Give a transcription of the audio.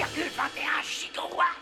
1,21 gigawatts.